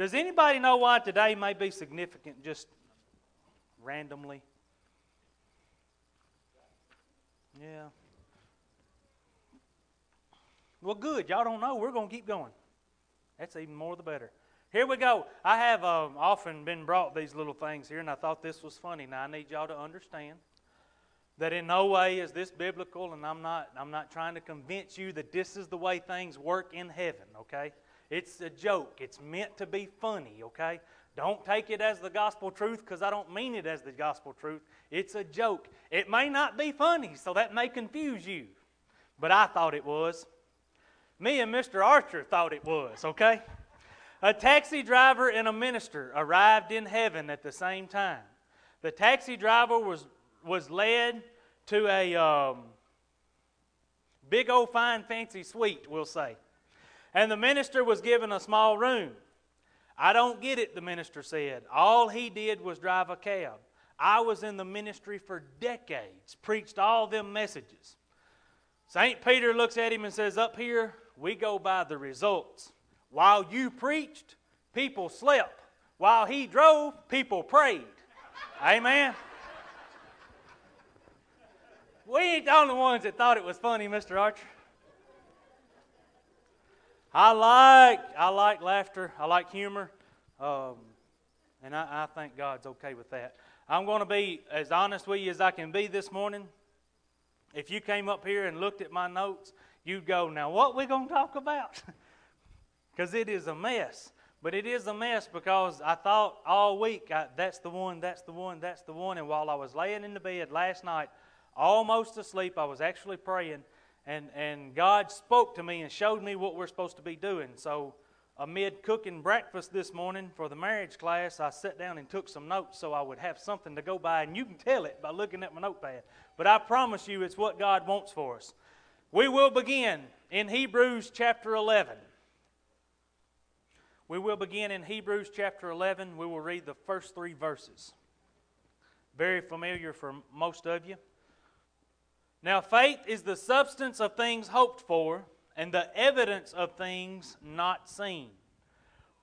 Does anybody know why today may be significant just randomly? Yeah. Well, good. Y'all don't know. We're going to keep going. That's even more the better. Here we go. I have often been brought these little things here, and I thought this was funny. Now, I need y'all to understand that in no way is this biblical, and I'm not trying to convince you that this is the way things work in heaven, okay? It's a joke. It's meant to be funny, okay? Don't take it as the gospel truth, because I don't mean it as the gospel truth. It's a joke. It may not be funny, so that may confuse you, but I thought it was. Me and Mr. Archer thought it was, okay? A taxi driver and a minister arrived in heaven at the same time. The taxi driver was led to a big old fine fancy suite, we'll say. And the minister was given a small room. I don't get it, the minister said. All he did was drive a cab. I was in the ministry for decades, preached all them messages. St. Peter looks at him and says, up here, we go by the results. While you preached, people slept. While he drove, people prayed. Amen? We ain't the only ones that thought it was funny, Mr. Archer. I like laughter. I like humor. And I think God's okay with that. I'm going to be as honest with you as I can be this morning. If you came up here and looked at my notes, you'd go, now what we going to talk about? Because it is a mess. But it is a mess because I thought all week, that's the one. And while I was laying in the bed last night, almost asleep, I was actually praying. And God spoke to me and showed me what we're supposed to be doing. So amid cooking breakfast this morning for the marriage class, I sat down and took some notes so I would have something to go by. And you can tell it by looking at my notepad. But I promise you it's what God wants for us. We will begin in Hebrews chapter 11. We will begin in Hebrews chapter 11. We will read the first three verses. Very familiar for most of you. Now faith is the substance of things hoped for, and the evidence of things not seen.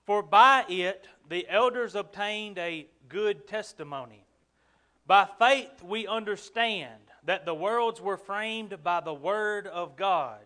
For by it the elders obtained a good testimony. By faith we understand that the worlds were framed by the word of God,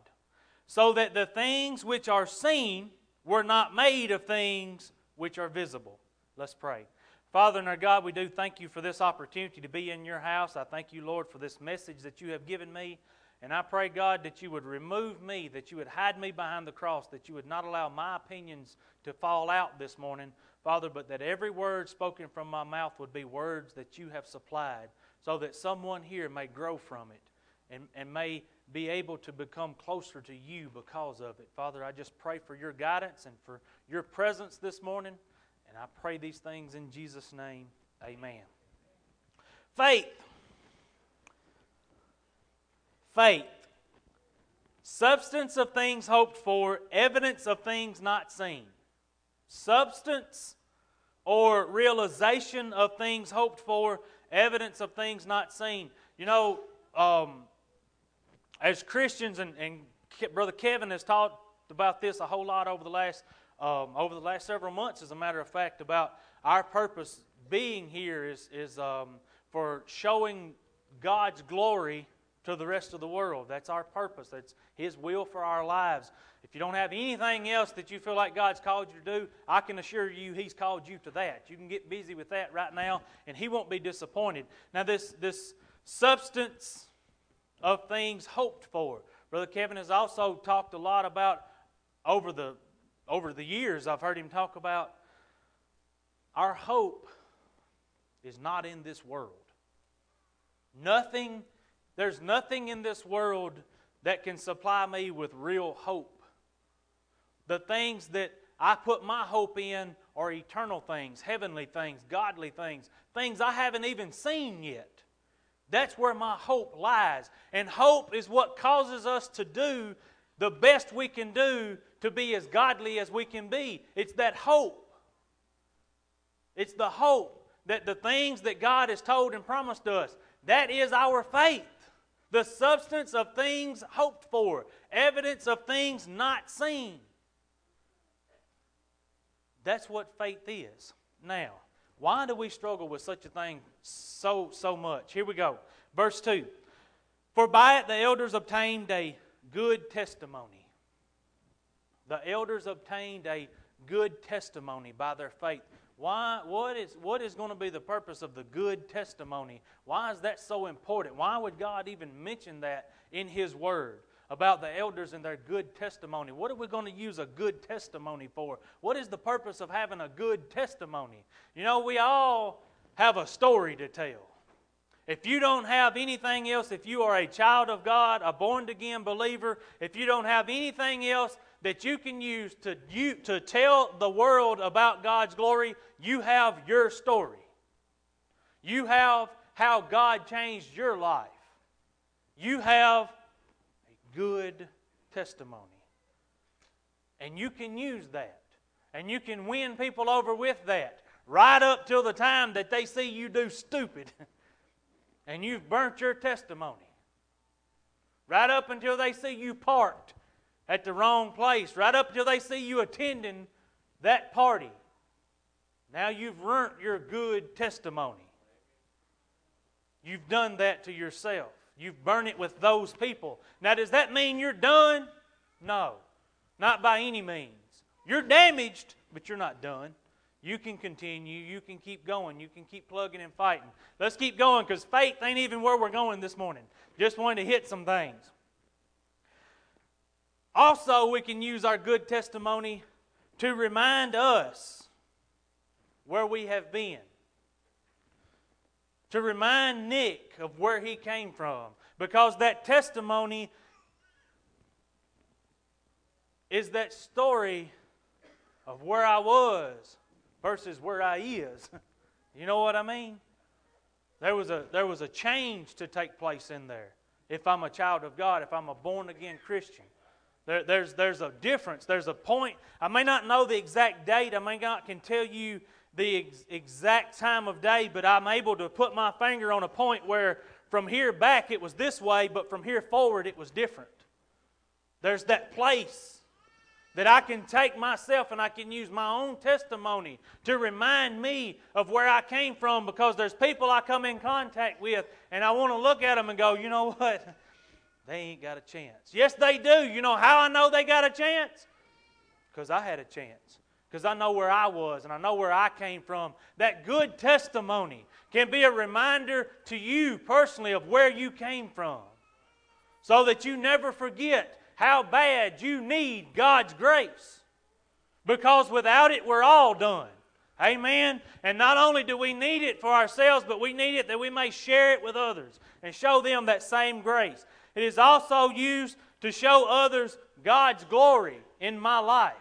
so that the things which are seen were not made of things which are visible. Let's pray. Father and our God, we do thank you for this opportunity to be in your house. I thank you, Lord, for this message that you have given me. And I pray, God, that you would remove me, that you would hide me behind the cross, that you would not allow my opinions to fall out this morning, Father, but that every word spoken from my mouth would be words that you have supplied, so that someone here may grow from it and may be able to become closer to you because of it. Father, I just pray for your guidance and for your presence this morning, and I pray these things in Jesus' name. Amen. Faith. Faith. Substance of things hoped for, evidence of things not seen. Substance or realization of things hoped for, evidence of things not seen. You know, as Christians, and Brother Kevin has talked about this a whole lot over the last several months, as a matter of fact, about our purpose being here is for showing God's glory to the rest of the world. That's our purpose. That's His will for our lives. If you don't have anything else that you feel like God's called you to do, I can assure you He's called you to that. You can get busy with that right now, and He won't be disappointed. Now, this substance of things hoped for. Brother Kevin has also talked a lot about, over the years, I've heard him talk about our hope is not in this world. There's nothing in this world that can supply me with real hope. The things that I put my hope in are eternal things, heavenly things, godly things, things I haven't even seen yet. That's where my hope lies. And hope is what causes us to do the best we can do to be as godly as we can be. It's that hope. It's the hope that the things that God has told and promised us, that is our faith. The substance of things hoped for, evidence of things not seen. That's what faith is. Now, why do we struggle with such a thing so much? Here we go. Verse 2. For by it the elders obtained a good testimony. The elders obtained a good testimony by their faith. Why? What is going to be the purpose of the good testimony? Why is that so important? Why would God even mention that in His Word about the elders and their good testimony? What are we going to use a good testimony for? What is the purpose of having a good testimony? You know, we all have a story to tell. If you don't have anything else, if you are a child of God, a born-again believer, if you don't have anything else that you can use to tell the world about God's glory, you have your story. You have how God changed your life. You have a good testimony. And you can use that. And you can win people over with that right up till the time that they see you do stupid and you've burnt your testimony. Right up until they see you parked at the wrong place, right up until they see you attending that party. Now you've ruined your good testimony. You've done that to yourself. You've burned it with those people. Now, does that mean you're done? No, not by any means. You're damaged, but you're not done. You can continue. You can keep going. You can keep plugging and fighting. Let's keep going, because faith ain't even where we're going this morning. Just wanted to hit some things. Also, we can use our good testimony to remind us where we have been. To remind Nick of where he came from. Because that testimony is that story of where I was versus where I is. You know what I mean? There was a change to take place in there. If I'm a child of God, if I'm a born-again Christian. There's a difference. There's a point. I may not know the exact date. I may not can tell you the exact time of day, but I'm able to put my finger on a point where from here back it was this way, but from here forward it was different. There's that place that I can take myself and I can use my own testimony to remind me of where I came from, because there's people I come in contact with and I want to look at them and go, you know what? They ain't got a chance. Yes, they do. You know how I know they got a chance? Because I had a chance. Because I know where I was and I know where I came from. That good testimony can be a reminder to you personally of where you came from, so that you never forget how bad you need God's grace. Because without it, we're all done. Amen? And not only do we need it for ourselves, but we need it that we may share it with others and show them that same grace. It is also used to show others God's glory in my life.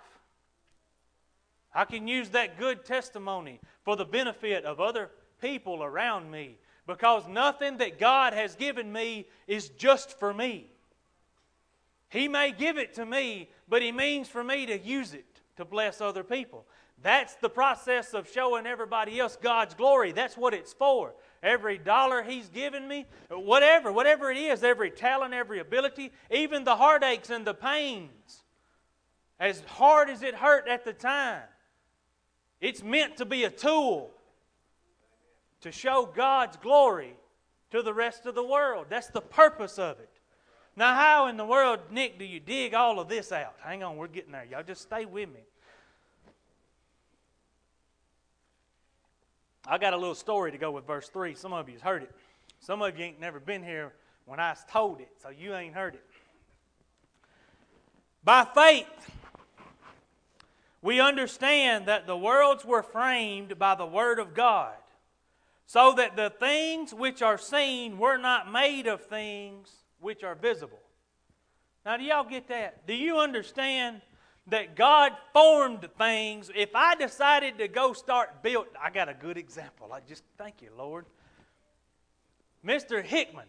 I can use that good testimony for the benefit of other people around me, because nothing that God has given me is just for me. He may give it to me, but He means for me to use it to bless other people. That's the process of showing everybody else God's glory. That's what it's for. Every dollar He's given me, whatever it is, every talent, every ability, even the heartaches and the pains, as hard as it hurt at the time, it's meant to be a tool to show God's glory to the rest of the world. That's the purpose of it. Now, how in the world, Nick, do you dig all of this out? Hang on, we're getting there. Y'all just stay with me. I got a little story to go with verse 3. Some of you have heard it. Some of you ain't never been here when I told it, so you ain't heard it. By faith, we understand that the worlds were framed by the Word of God, so that the things which are seen were not made of things which are visible. Now, do y'all get that? Do you understand that God formed things? If I decided to go start building, I got a good example. I just thank you, Lord. Mr. Hickman,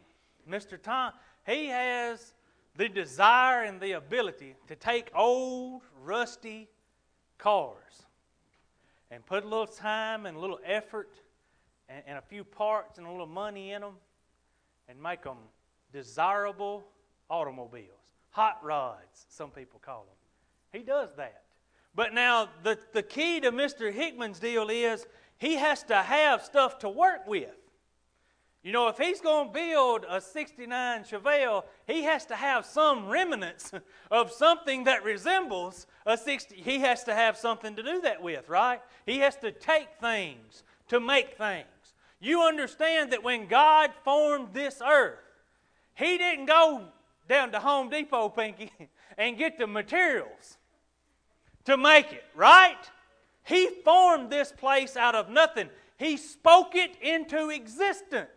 Mr. Tom, he has the desire and the ability to take old, rusty cars and put a little time and a little effort and a few parts and a little money in them and make them desirable automobiles. Hot rods, some people call them. He does that. But now the key to Mr. Hickman's deal is he has to have stuff to work with. You know, if he's going to build a 69 Chevelle, he has to have some remnants of something that resembles a 60. He has to have something to do that with, right? He has to take things to make things. You understand that when God formed this earth, He didn't go down to Home Depot, Pinky, and get the materials to make it, right? He formed this place out of nothing. He spoke it into existence.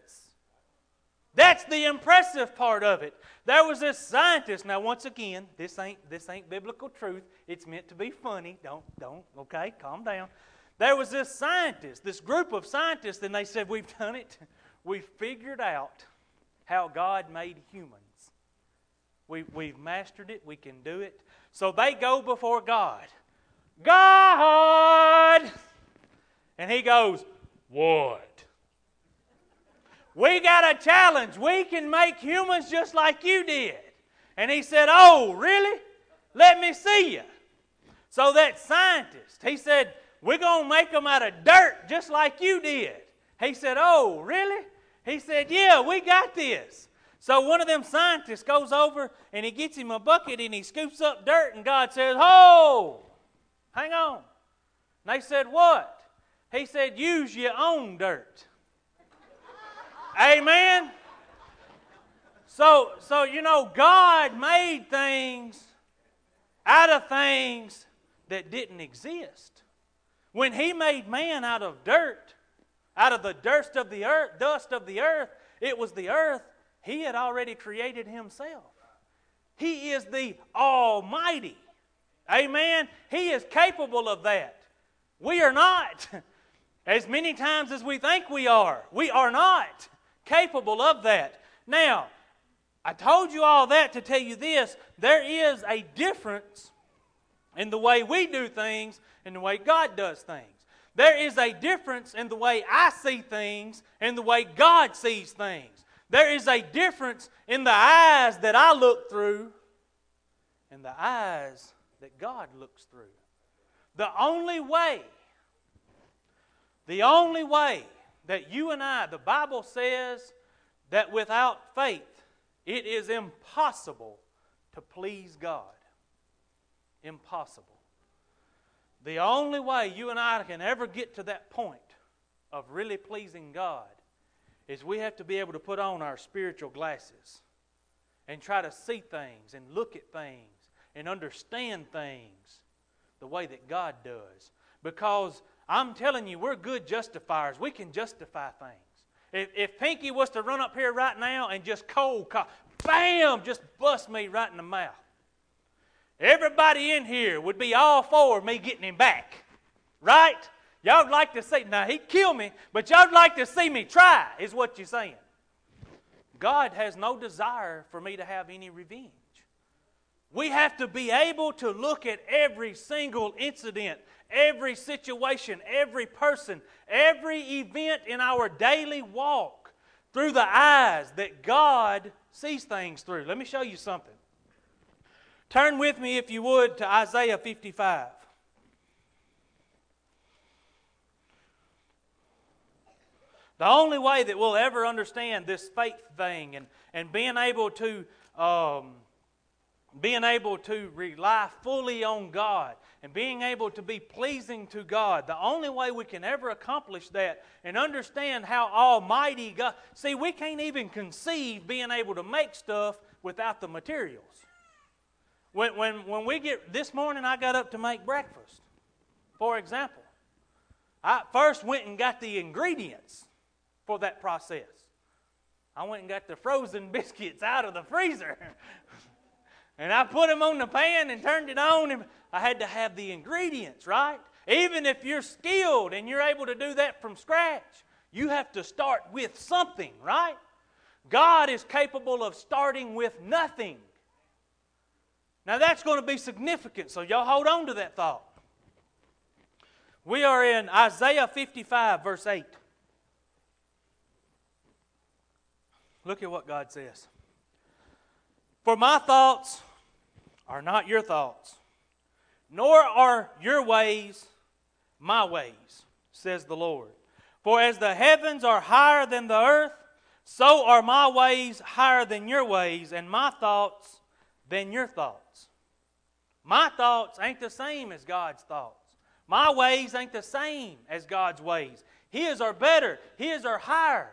That's the impressive part of it. There was this scientist. Now, once again, this ain't biblical truth. It's meant to be funny. Don't, okay? Calm down. There was this scientist, this group of scientists, and they said, we've done it. We've figured out how God made humans. We've mastered it. We can do it. So they go before God. God! And He goes, what? We got a challenge. We can make humans just like you did. And He said, oh, really? Let me see you. So that scientist, he said, we're going to make them out of dirt just like you did. He said, oh, really? He said, yeah, we got this. So one of them scientists goes over and he gets him a bucket and he scoops up dirt, and God says, oh, hang on. And they said, what? He said, use your own dirt. Amen? So, you know, God made things out of things that didn't exist. When He made man out of dirt, out of the dust of the earth, it was the earth He had already created Himself. He is the Almighty. Amen? He is capable of that. We are not. As many times as we think we are not capable of that. Now, I told you all that to tell you this. There is a difference in the way we do things and the way God does things. There is a difference in the way I see things and the way God sees things. There is a difference in the eyes that I look through and the eyes that God looks through. The only way that you and I, the Bible says that without faith, it is impossible to please God. Impossible. The only way you and I can ever get to that point of really pleasing God is we have to be able to put on our spiritual glasses and try to see things and look at things and understand things the way that God does. Because I'm telling you, we're good justifiers. We can justify things. If Pinky was to run up here right now and just cold call, bam, just bust me right in the mouth, everybody in here would be all for me getting him back. Right? Y'all would like to see, now he'd kill me, but y'all would like to see me try, is what you're saying. God has no desire for me to have any revenge. We have to be able to look at every single incident, every situation, every person, every event in our daily walk through the eyes that God sees things through. Let me show you something. Turn with me, if you would, to Isaiah 55. The only way that we'll ever understand this faith thing and being able to rely fully on God and being able to be pleasing to God, the only way we can ever accomplish that and understand how Almighty God... See, we can't even conceive being able to make stuff without the materials. When we get... This morning I got up to make breakfast, for example. I first went and got the ingredients for that process. I went and got the frozen biscuits out of the freezer. And I put them on the pan and turned it on. And I had to have the ingredients, right? Even if you're skilled and you're able to do that from scratch, you have to start with something, right? God is capable of starting with nothing. Now that's going to be significant, so y'all hold on to that thought. We are in Isaiah 55, verse 8. Look at what God says. For my thoughts are not your thoughts, nor are your ways my ways, says the Lord. For as the heavens are higher than the earth, so are my ways higher than your ways, and my thoughts than your thoughts. My thoughts ain't the same as God's thoughts. My ways ain't the same as God's ways. His are better. His are higher.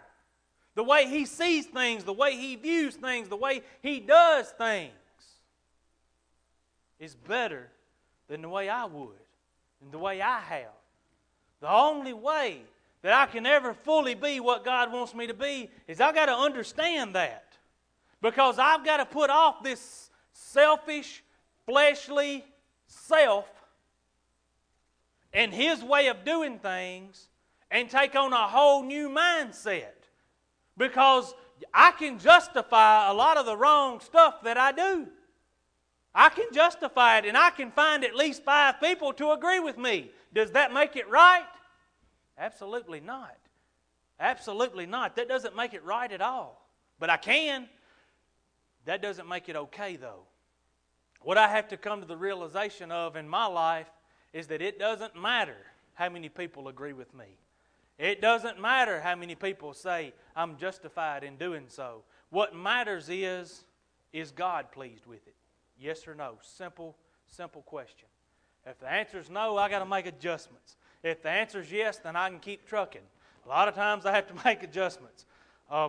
The way He sees things, the way He views things, the way He does things is better than the way I would and the way I have. The only way that I can ever fully be what God wants me to be is I've got to understand that. Because I've got to put off this selfish, fleshly self and His way of doing things and take on a whole new mindset. Because I can justify a lot of the wrong stuff that I do. I can justify it, and I can find at least 5 people to agree with me. Does that make it right? Absolutely not. Absolutely not. That doesn't make it right at all. But I can. That doesn't make it okay, though. What I have to come to the realization of in my life is that it doesn't matter how many people agree with me. It doesn't matter how many people say I'm justified in doing so. What matters is God pleased with it? Yes or no? Simple, simple question. If the answer is no, I got to make adjustments. If the answer is yes, then I can keep trucking. A lot of times I have to make adjustments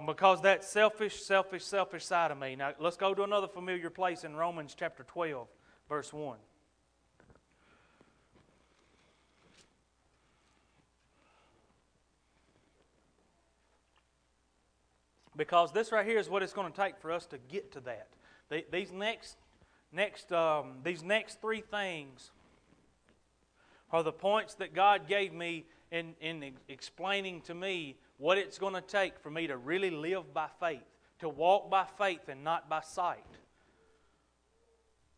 because that selfish side of me. Now, let's go to another familiar place in Romans chapter 12, verse 1. Because this right here is what it's going to take for us to get to that. These next 3 things are the points that God gave me in explaining to me what it's going to take for me to really live by faith, to walk by faith and not by sight,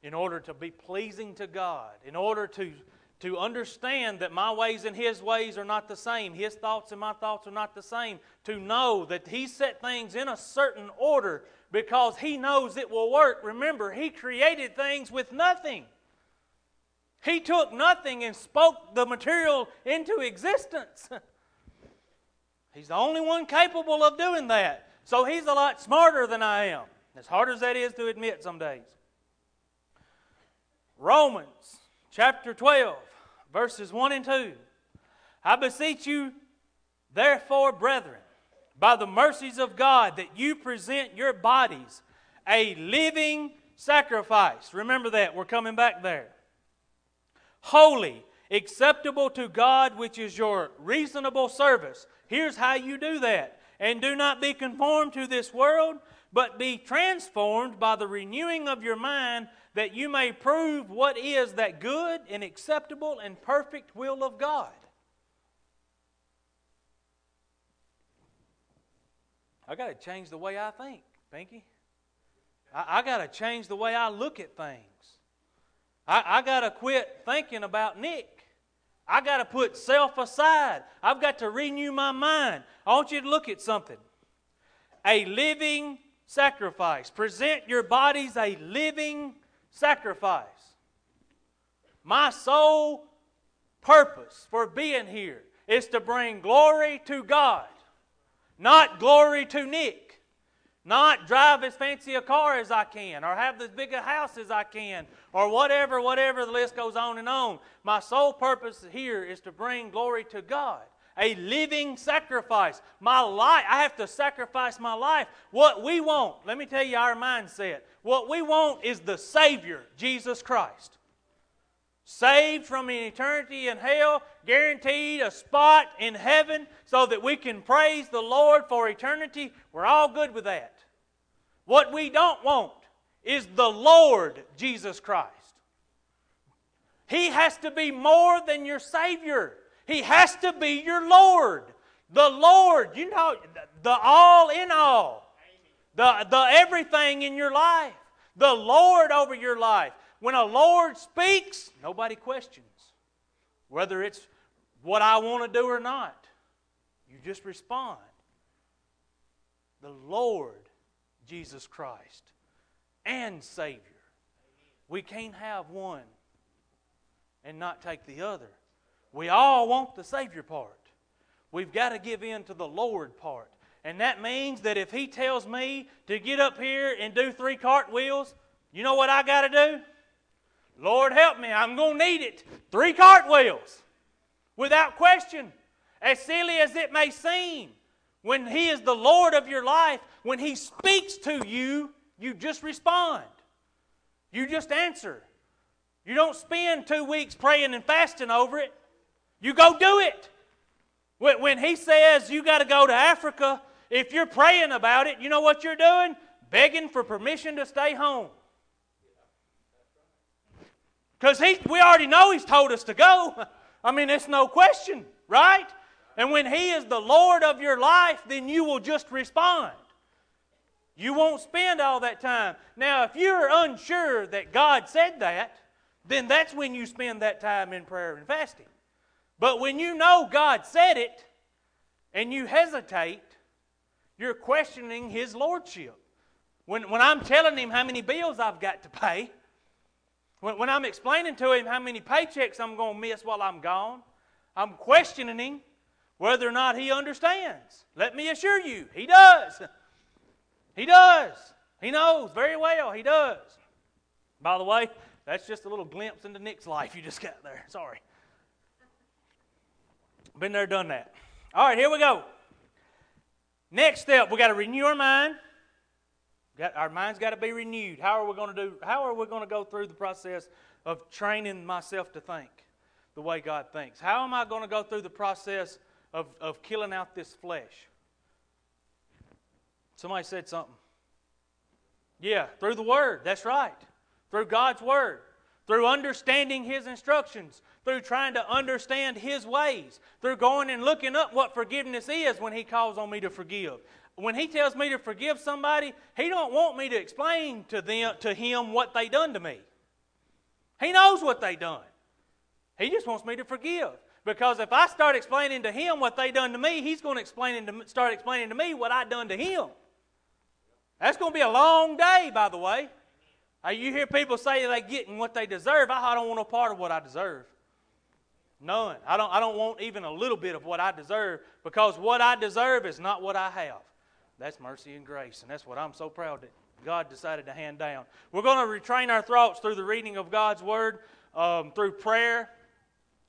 in order to be pleasing to God, in order to understand that my ways and His ways are not the same, His thoughts and my thoughts are not the same, to know that He set things in a certain order because He knows it will work. Remember, He created things with nothing. He took nothing and spoke the material into existence. He's the only one capable of doing that. So He's a lot smarter than I am, as hard as that is to admit some days. Romans chapter 12, verses 1 and 2. I beseech you, therefore, brethren, by the mercies of God, that you present your bodies a living sacrifice. Remember that. We're coming back there. Holy, acceptable to God, which is your reasonable service. Here's how you do that. And do not be conformed to this world, but be transformed by the renewing of your mind, that you may prove what is that good and acceptable and perfect will of God. I got to change the way I think, Pinky. I got to change the way I look at things. I got to quit thinking about Nick. I got to put self aside. I've got to renew my mind. I want you to look at something. A living sacrifice. Present your bodies a living sacrifice. My sole purpose for being here is to bring glory to God, not glory to Nick, not drive as fancy a car as I can, or have as big a house as I can, or whatever, the list goes on and on. My sole purpose here is to bring glory to God. A living sacrifice. My life, I have to sacrifice my life. What we want, let me tell you our mindset. What we want is the Savior, Jesus Christ. Saved from an eternity in hell, guaranteed a spot in heaven so that we can praise the Lord for eternity. We're all good with that. What we don't want is the Lord, Jesus Christ. He has to be more than your Savior. He has to be your Lord. The Lord, you know, the all in all. The everything in your life. The Lord over your life. When a Lord speaks, nobody questions whether it's what I want to do or not. You just respond. The Lord, Jesus Christ, and Savior. We can't have one and not take the other. We all want the Savior part. We've got to give in to the Lord part. And that means that if He tells me to get up here and do 3 cartwheels, you know what I got to do? Lord help me, I'm going to need it. 3 cartwheels, without question. As silly as it may seem, when He is the Lord of your life, when He speaks to you, you just respond. You just answer. You don't spend 2 weeks praying and fasting over it. You go do it. When He says you got to go to Africa, if you're praying about it, you know what you're doing? Begging for permission to stay home. Because we already know He's told us to go. I mean, it's no question, right? And when He is the Lord of your life, then you will just respond. You won't spend all that time. Now, if you're unsure that God said that, then that's when you spend that time in prayer and fasting. But when you know God said it, and you hesitate, you're questioning His Lordship. When I'm telling Him how many bills I've got to pay, when I'm explaining to Him how many paychecks I'm going to miss while I'm gone, I'm questioning Him whether or not He understands. Let me assure you, He does. He does. He knows very well. He does. By the way, that's just a little glimpse into Nick's life you just got there. Sorry. Been there, done that. All right, here we go. Next step, we got to renew our mind. Our mind's got to be renewed. How are we going to go through the process of training myself to think the way God thinks? How am I going to go through the process of killing out this flesh? Somebody said something. Yeah, through the Word. That's right. Through God's Word. Through understanding His instructions. Through trying to understand His ways. Through going and looking up what forgiveness is when He calls on me to forgive. When He tells me to forgive somebody, He don't want me to explain to Him what they done to me. He knows what they done. He just wants me to forgive. Because if I start explaining to Him what they done to me, He's going to start explaining to me what I done to Him. That's going to be a long day, by the way. You hear people say they're getting what they deserve. I don't want no part of what I deserve. None. I don't want even a little bit of what I deserve, because what I deserve is not what I have. That's mercy and grace, and that's what I'm so proud that God decided to hand down. We're going to retrain our thoughts through the reading of God's Word, through prayer,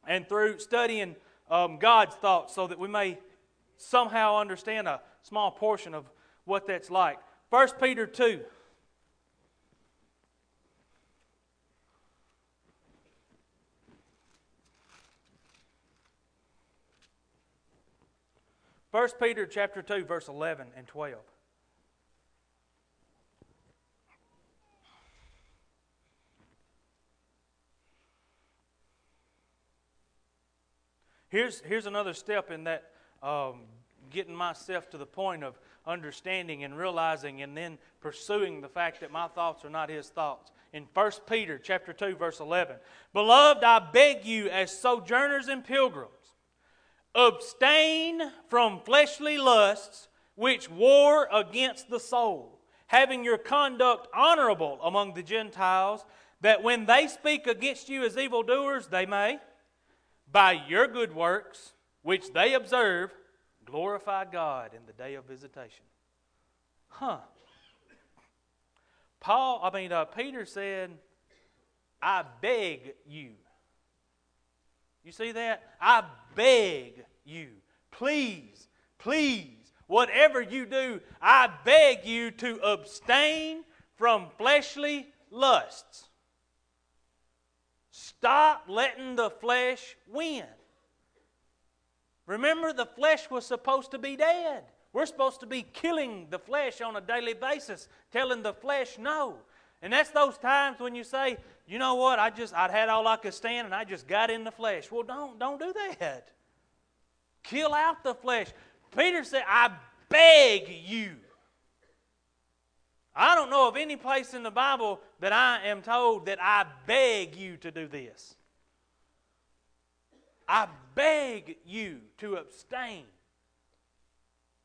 and through studying God's thoughts so that we may somehow understand a small portion of what that's like. 1 Peter 2. First Peter chapter 2, verse 11 and 12. Here's another step in that getting myself to the point of understanding and realizing and then pursuing the fact that my thoughts are not His thoughts. In 1 Peter chapter 2, verse 11. Beloved, I beg you as sojourners and pilgrims, abstain from fleshly lusts which war against the soul, having your conduct honorable among the Gentiles, that when they speak against you as evildoers, they may, by your good works which they observe, glorify God in the day of visitation. Peter said, I beg you. You see that? I beg you. Please, please, whatever you do, I beg you to abstain from fleshly lusts. Stop letting the flesh win. Remember, the flesh was supposed to be dead. We're supposed to be killing the flesh on a daily basis, telling the flesh no. And that's those times when you say, you know what, I'd had all I could stand and I just got in the flesh. Well, don't do that. Kill out the flesh. Peter said, I beg you. I don't know of any place in the Bible that I am told that I beg you to do this. I beg you to abstain.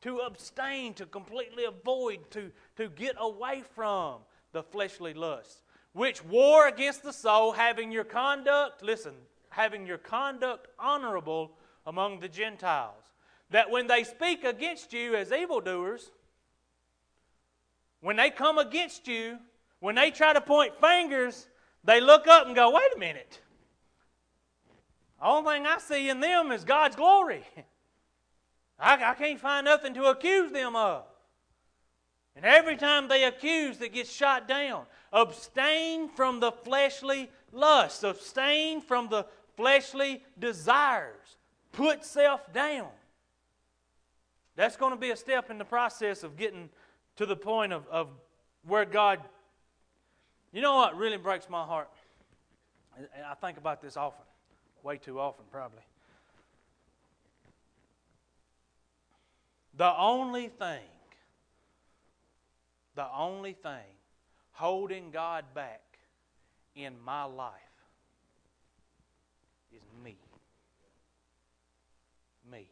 To abstain, to completely avoid, to get away from the fleshly lusts, which war against the soul, having your conduct, listen, having your conduct honorable among the Gentiles, that when they speak against you as evildoers, when they come against you, when they try to point fingers, they look up and go, wait a minute. The only thing I see in them is God's glory. I can't find nothing to accuse them of. And every time they accuse, it gets shot down. Abstain from the fleshly lusts. Abstain from the fleshly desires. Put self down. That's going to be a step in the process of getting to the point of where God... You know what really breaks my heart? And I think about this often. Way too often, probably. The only thing holding God back in my life is me. Me.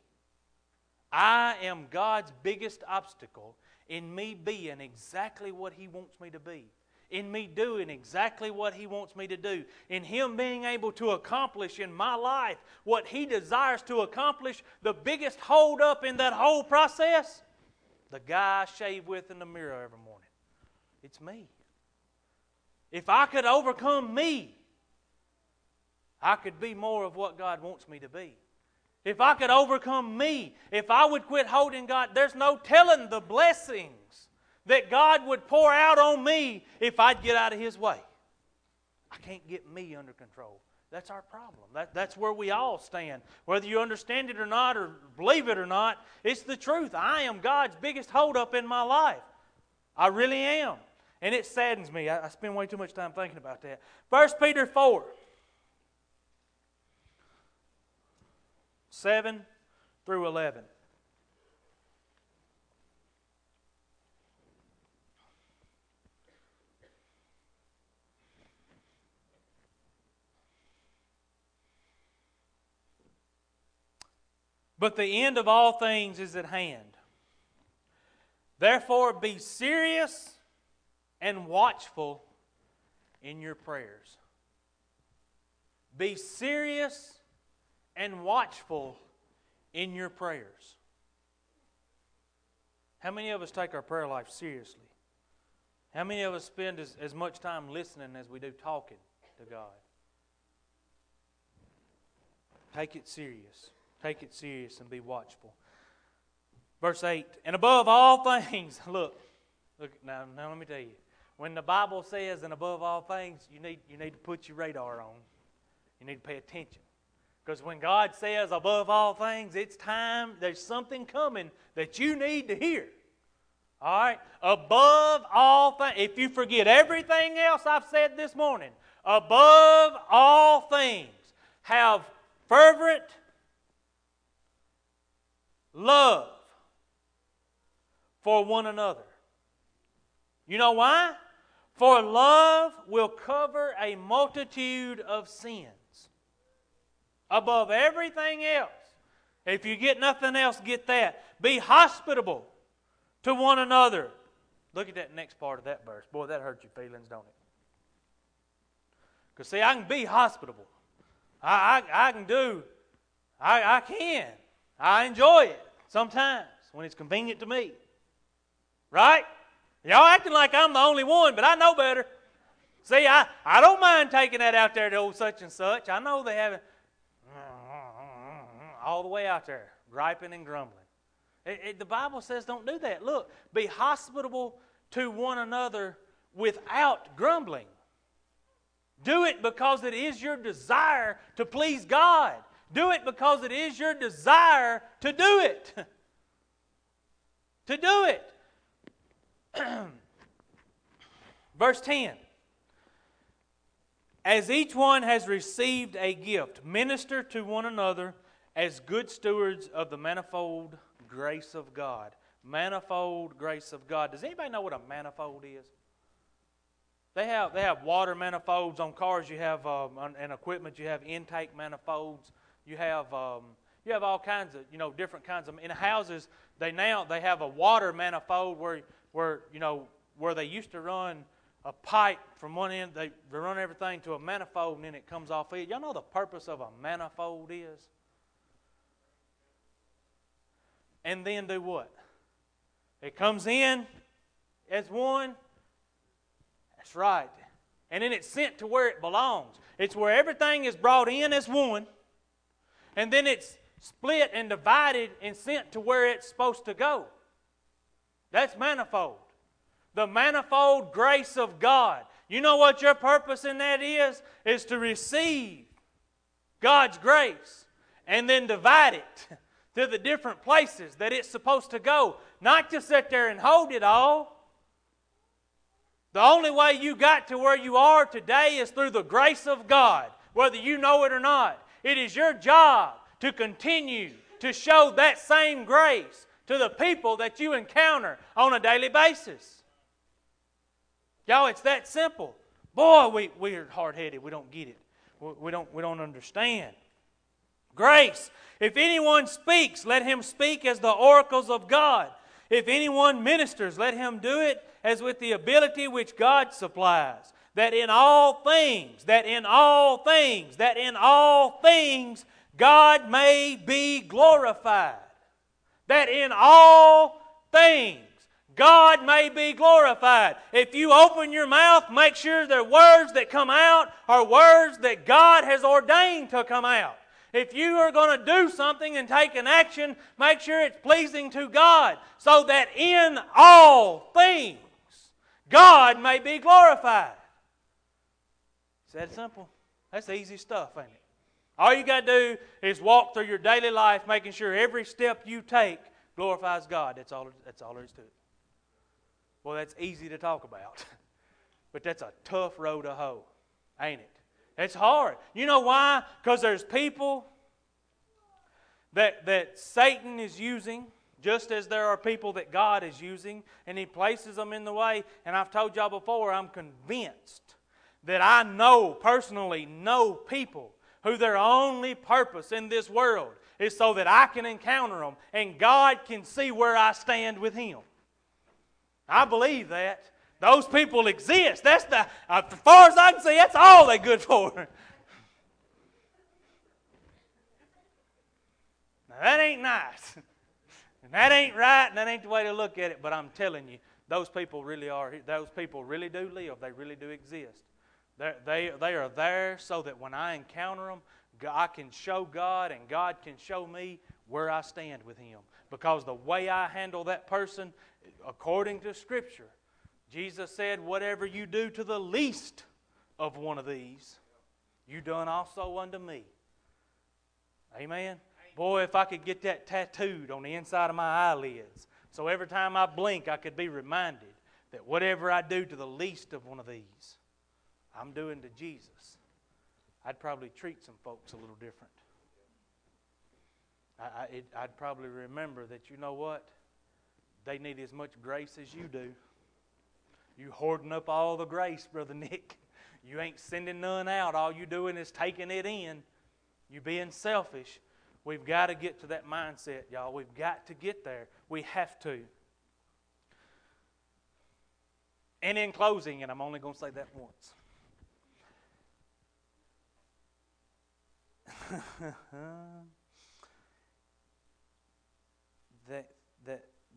I am God's biggest obstacle in me being exactly what He wants me to be, in me doing exactly what He wants me to do, in Him being able to accomplish in my life what He desires to accomplish. The biggest hold up in that whole process, the guy I shave with in the mirror every morning. It's me. If I could overcome me, I could be more of what God wants me to be. If I could overcome me, if I would quit holding God, there's no telling the blessings that God would pour out on me if I'd get out of His way. I can't get me under control. That's our problem. That's where we all stand. Whether you understand it or not, or believe it or not, it's the truth. I am God's biggest holdup in my life. I really am. And it saddens me. I spend way too much time thinking about that. 1 Peter 4, 7 through 11. But the end of all things is at hand. Therefore, be serious and watchful in your prayers. Be serious and watchful in your prayers. How many of us take our prayer life seriously? How many of us spend as much time listening as we do talking to God? Take it serious. Take it serious and be watchful. Verse 8, and above all things, look now let me tell you, when the Bible says, and above all things, you need to put your radar on. You need to pay attention. Because when God says above all things, it's time, there's something coming that you need to hear. All right? Above all things, if you forget everything else I've said this morning, above all things, have fervent love for one another. You know why? For love will cover a multitude of sins. Above everything else, if you get nothing else, get that. Be hospitable to one another. Look at that next part of that verse. Boy, that hurts your feelings, don't it? Because see, I can be hospitable. I can do. I can. I enjoy it sometimes when it's convenient to me. Right? Y'all acting like I'm the only one, but I know better. See, I don't mind taking that out there to old such and such. I know they haven't all the way out there, griping and grumbling. The Bible says don't do that. Look, be hospitable to one another without grumbling. Do it because it is your desire to please God. Do it because it is your desire to do it. To do it. Verse 10. As each one has received a gift, minister to one another as good stewards of the manifold grace of God. Manifold grace of God. Does anybody know what a manifold is? They have water manifolds on cars. You have and equipment. You have intake manifolds. You have all kinds of, different kinds of, in houses they have a water manifold where they used to run a pipe from one end. They run everything to a manifold, and then it comes off it. Y'all know the purpose of a manifold is? And then do what? It comes in as one. That's right. And then it's sent to where it belongs. It's where everything is brought in as one. And then it's split and divided and sent to where it's supposed to go. That's manifold. The manifold grace of God. You know what your purpose in that is? Is to receive God's grace and then divide it to the different places that it's supposed to go. Not to sit there and hold it all. The only way you got to where you are today is through the grace of God, whether you know it or not. It is your job to continue to show that same grace to the people that you encounter on a daily basis. Y'all, it's that simple. Boy, we're hard-headed. We don't get it. We don't understand. Grace. If anyone speaks, let him speak as the oracles of God. If anyone ministers, let him do it as with the ability which God supplies, that in all things God may be glorified. That in all things God may be glorified. If you open your mouth, make sure the words that come out are words that God has ordained to come out. If you are going to do something and take an action, make sure it's pleasing to God, so that in all things God may be glorified. It's that simple. That's easy stuff, ain't it? All you got to do is walk through your daily life making sure every step you take glorifies God. That's all there is to it. Well, that's easy to talk about. But that's a tough road to hoe, ain't it? It's hard. You know why? Because there's people that Satan is using, just as there are people that God is using, and he places them in the way. And I've told y'all before, I'm convinced that I personally know people who their only purpose in this world is so that I can encounter them and God can see where I stand with Him. I believe that. Those people exist. That's as far as I can see, that's all they're good for. Now that ain't nice. And that ain't right, and that ain't the way to look at it, but I'm telling you, those people really do live. They really do exist. They are there so that when I encounter them, I can show God and God can show me where I stand with Him. Because the way I handle that person, according to Scripture, Jesus said, whatever you do to the least of one of these, you done also unto me. Amen? Boy, if I could get that tattooed on the inside of my eyelids, so every time I blink, I could be reminded that whatever I do to the least of one of these, I'm doing to Jesus. I'd probably treat some folks a little different. I'd probably remember that, you know what? They need as much grace as you do. You hoarding up all the grace, Brother Nick. You ain't sending none out. All you doing is taking it in. You being selfish. We've got to get to that mindset, y'all. We've got to get there. We have to. And in closing, and I'm only going to say that once.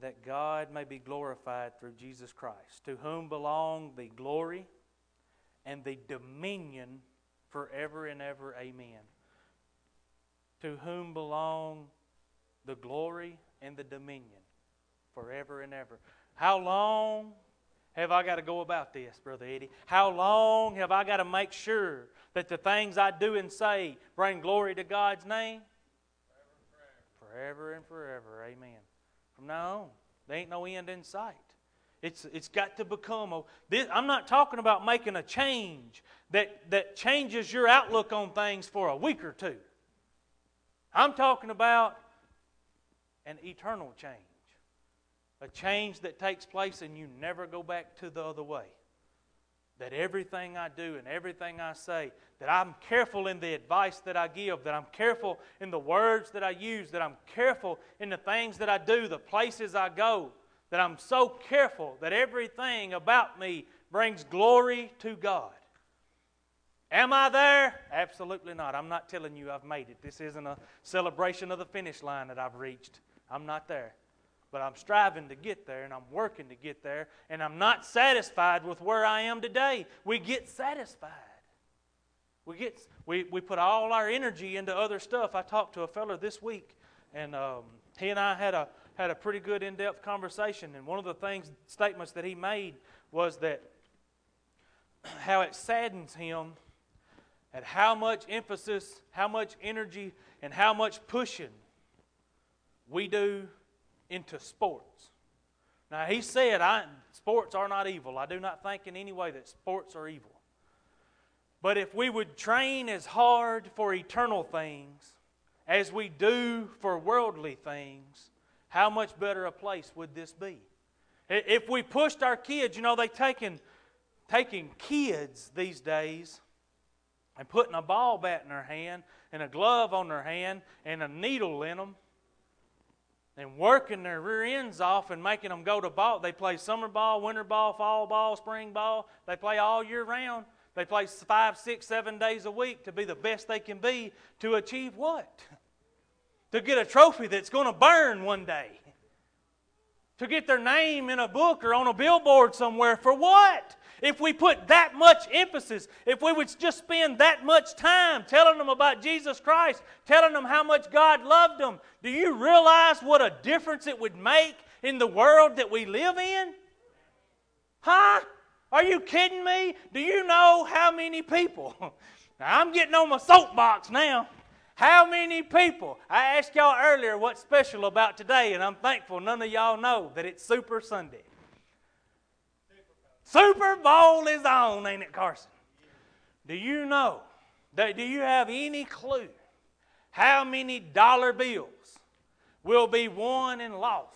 That God may be glorified through Jesus Christ, to whom belong the glory and the dominion forever and ever. Amen. To whom belong the glory and the dominion forever and ever. How long have I got to go about this, Brother Eddie? How long have I got to make sure that the things I do and say bring glory to God's name? Forever and forever. Forever and forever. Amen. From now on, there ain't no end in sight. It's got to become I'm not talking about making a change that changes your outlook on things for a week or two. I'm talking about an eternal change. A change that takes place and you never go back to the other way. That everything I do and everything I say, that I'm careful in the advice that I give, that I'm careful in the words that I use, that I'm careful in the things that I do, the places I go, that I'm so careful that everything about me brings glory to God. Am I there? Absolutely not. I'm not telling you I've made it. This isn't a celebration of the finish line that I've reached. I'm not there. But I'm striving to get there, and I'm working to get there, and I'm not satisfied with where I am today. We get satisfied. We put all our energy into other stuff. I talked to a fella this week, and he and I had a pretty good in-depth conversation, and one of the statements that he made was that how it saddens him at how much emphasis, how much energy, and how much pushing we do into sports. Now, he said, sports are not evil. I do not think in any way that sports are evil. But if we would train as hard for eternal things as we do for worldly things, how much better a place would this be? If we pushed our kids, they're taking kids these days and putting a ball bat in their hand and a glove on their hand and a needle in them and working their rear ends off and making them go to ball. They play summer ball, winter ball, fall ball, spring ball. They play all year round. They play 5, 6, 7 days a week to be the best they can be to achieve what? To get a trophy that's going to burn one day. To get their name in a book or on a billboard somewhere for what? If we put that much emphasis, if we would just spend that much time telling them about Jesus Christ, telling them how much God loved them, do you realize what a difference it would make in the world that we live in? Huh? Are you kidding me? Do you know how many people? Now, I'm getting on my soapbox now. How many people? I asked y'all earlier what's special about today, and I'm thankful none of y'all know that it's Super Sunday. Super Bowl is on, ain't it, Carson? Do you know, do you have any clue how many dollar bills will be won and lost?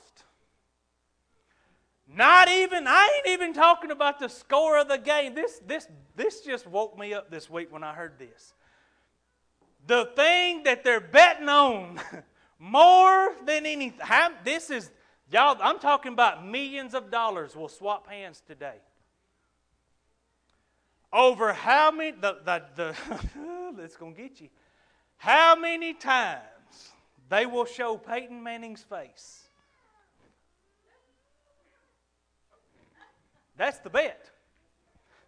I ain't even talking about the score of the game. This just woke me up this week when I heard this. The thing that they're betting on more than anything, y'all, I'm talking about millions of dollars will swap hands today. Over how many, it's going to get you. How many times they will show Peyton Manning's face. That's the bet.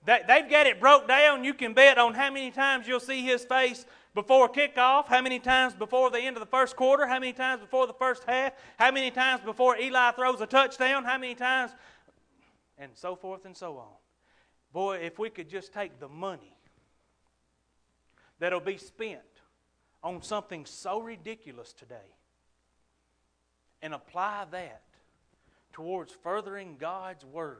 They've got it broke down. You can bet on how many times you'll see his face before kickoff, how many times before the end of the first quarter, how many times before the first half, how many times before Eli throws a touchdown, how many times, and so forth and so on. Boy, if we could just take the money that'll be spent on something so ridiculous today and apply that towards furthering God's Word,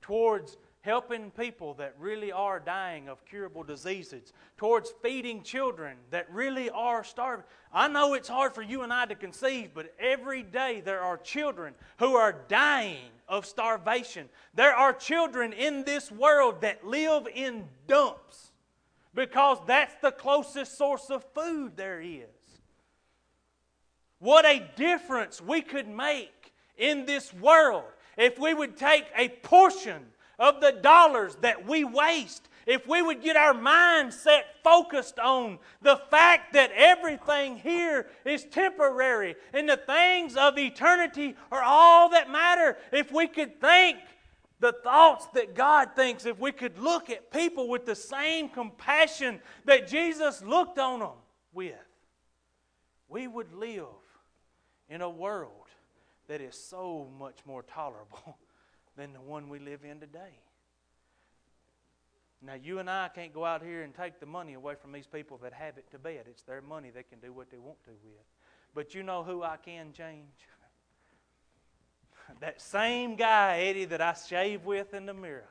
towards helping people that really are dying of curable diseases, towards feeding children that really are starving. I know it's hard for you and I to conceive, but every day there are children who are dying of starvation. There are children in this world that live in dumps because that's the closest source of food there is. What a difference we could make in this world if we would take a portion of the dollars that we waste, if we would get our mindset focused on the fact that everything here is temporary and the things of eternity are all that matter, if we could think the thoughts that God thinks, if we could look at people with the same compassion that Jesus looked on them with, we would live in a world that is so much more tolerable than the one we live in today. Now, you and I can't go out here and take the money away from these people that have it to bet. It's their money. They can do what they want to with. But you know who I can change? That same guy, Eddie, that I shave with in the mirror.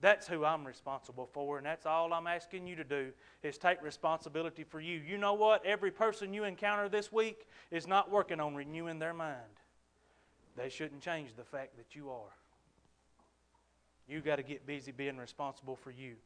That's who I'm responsible for, and that's all I'm asking you to do is take responsibility for you. You know what? Every person you encounter this week is not working on renewing their mind. They shouldn't change the fact that you are. You got to get busy being responsible for you.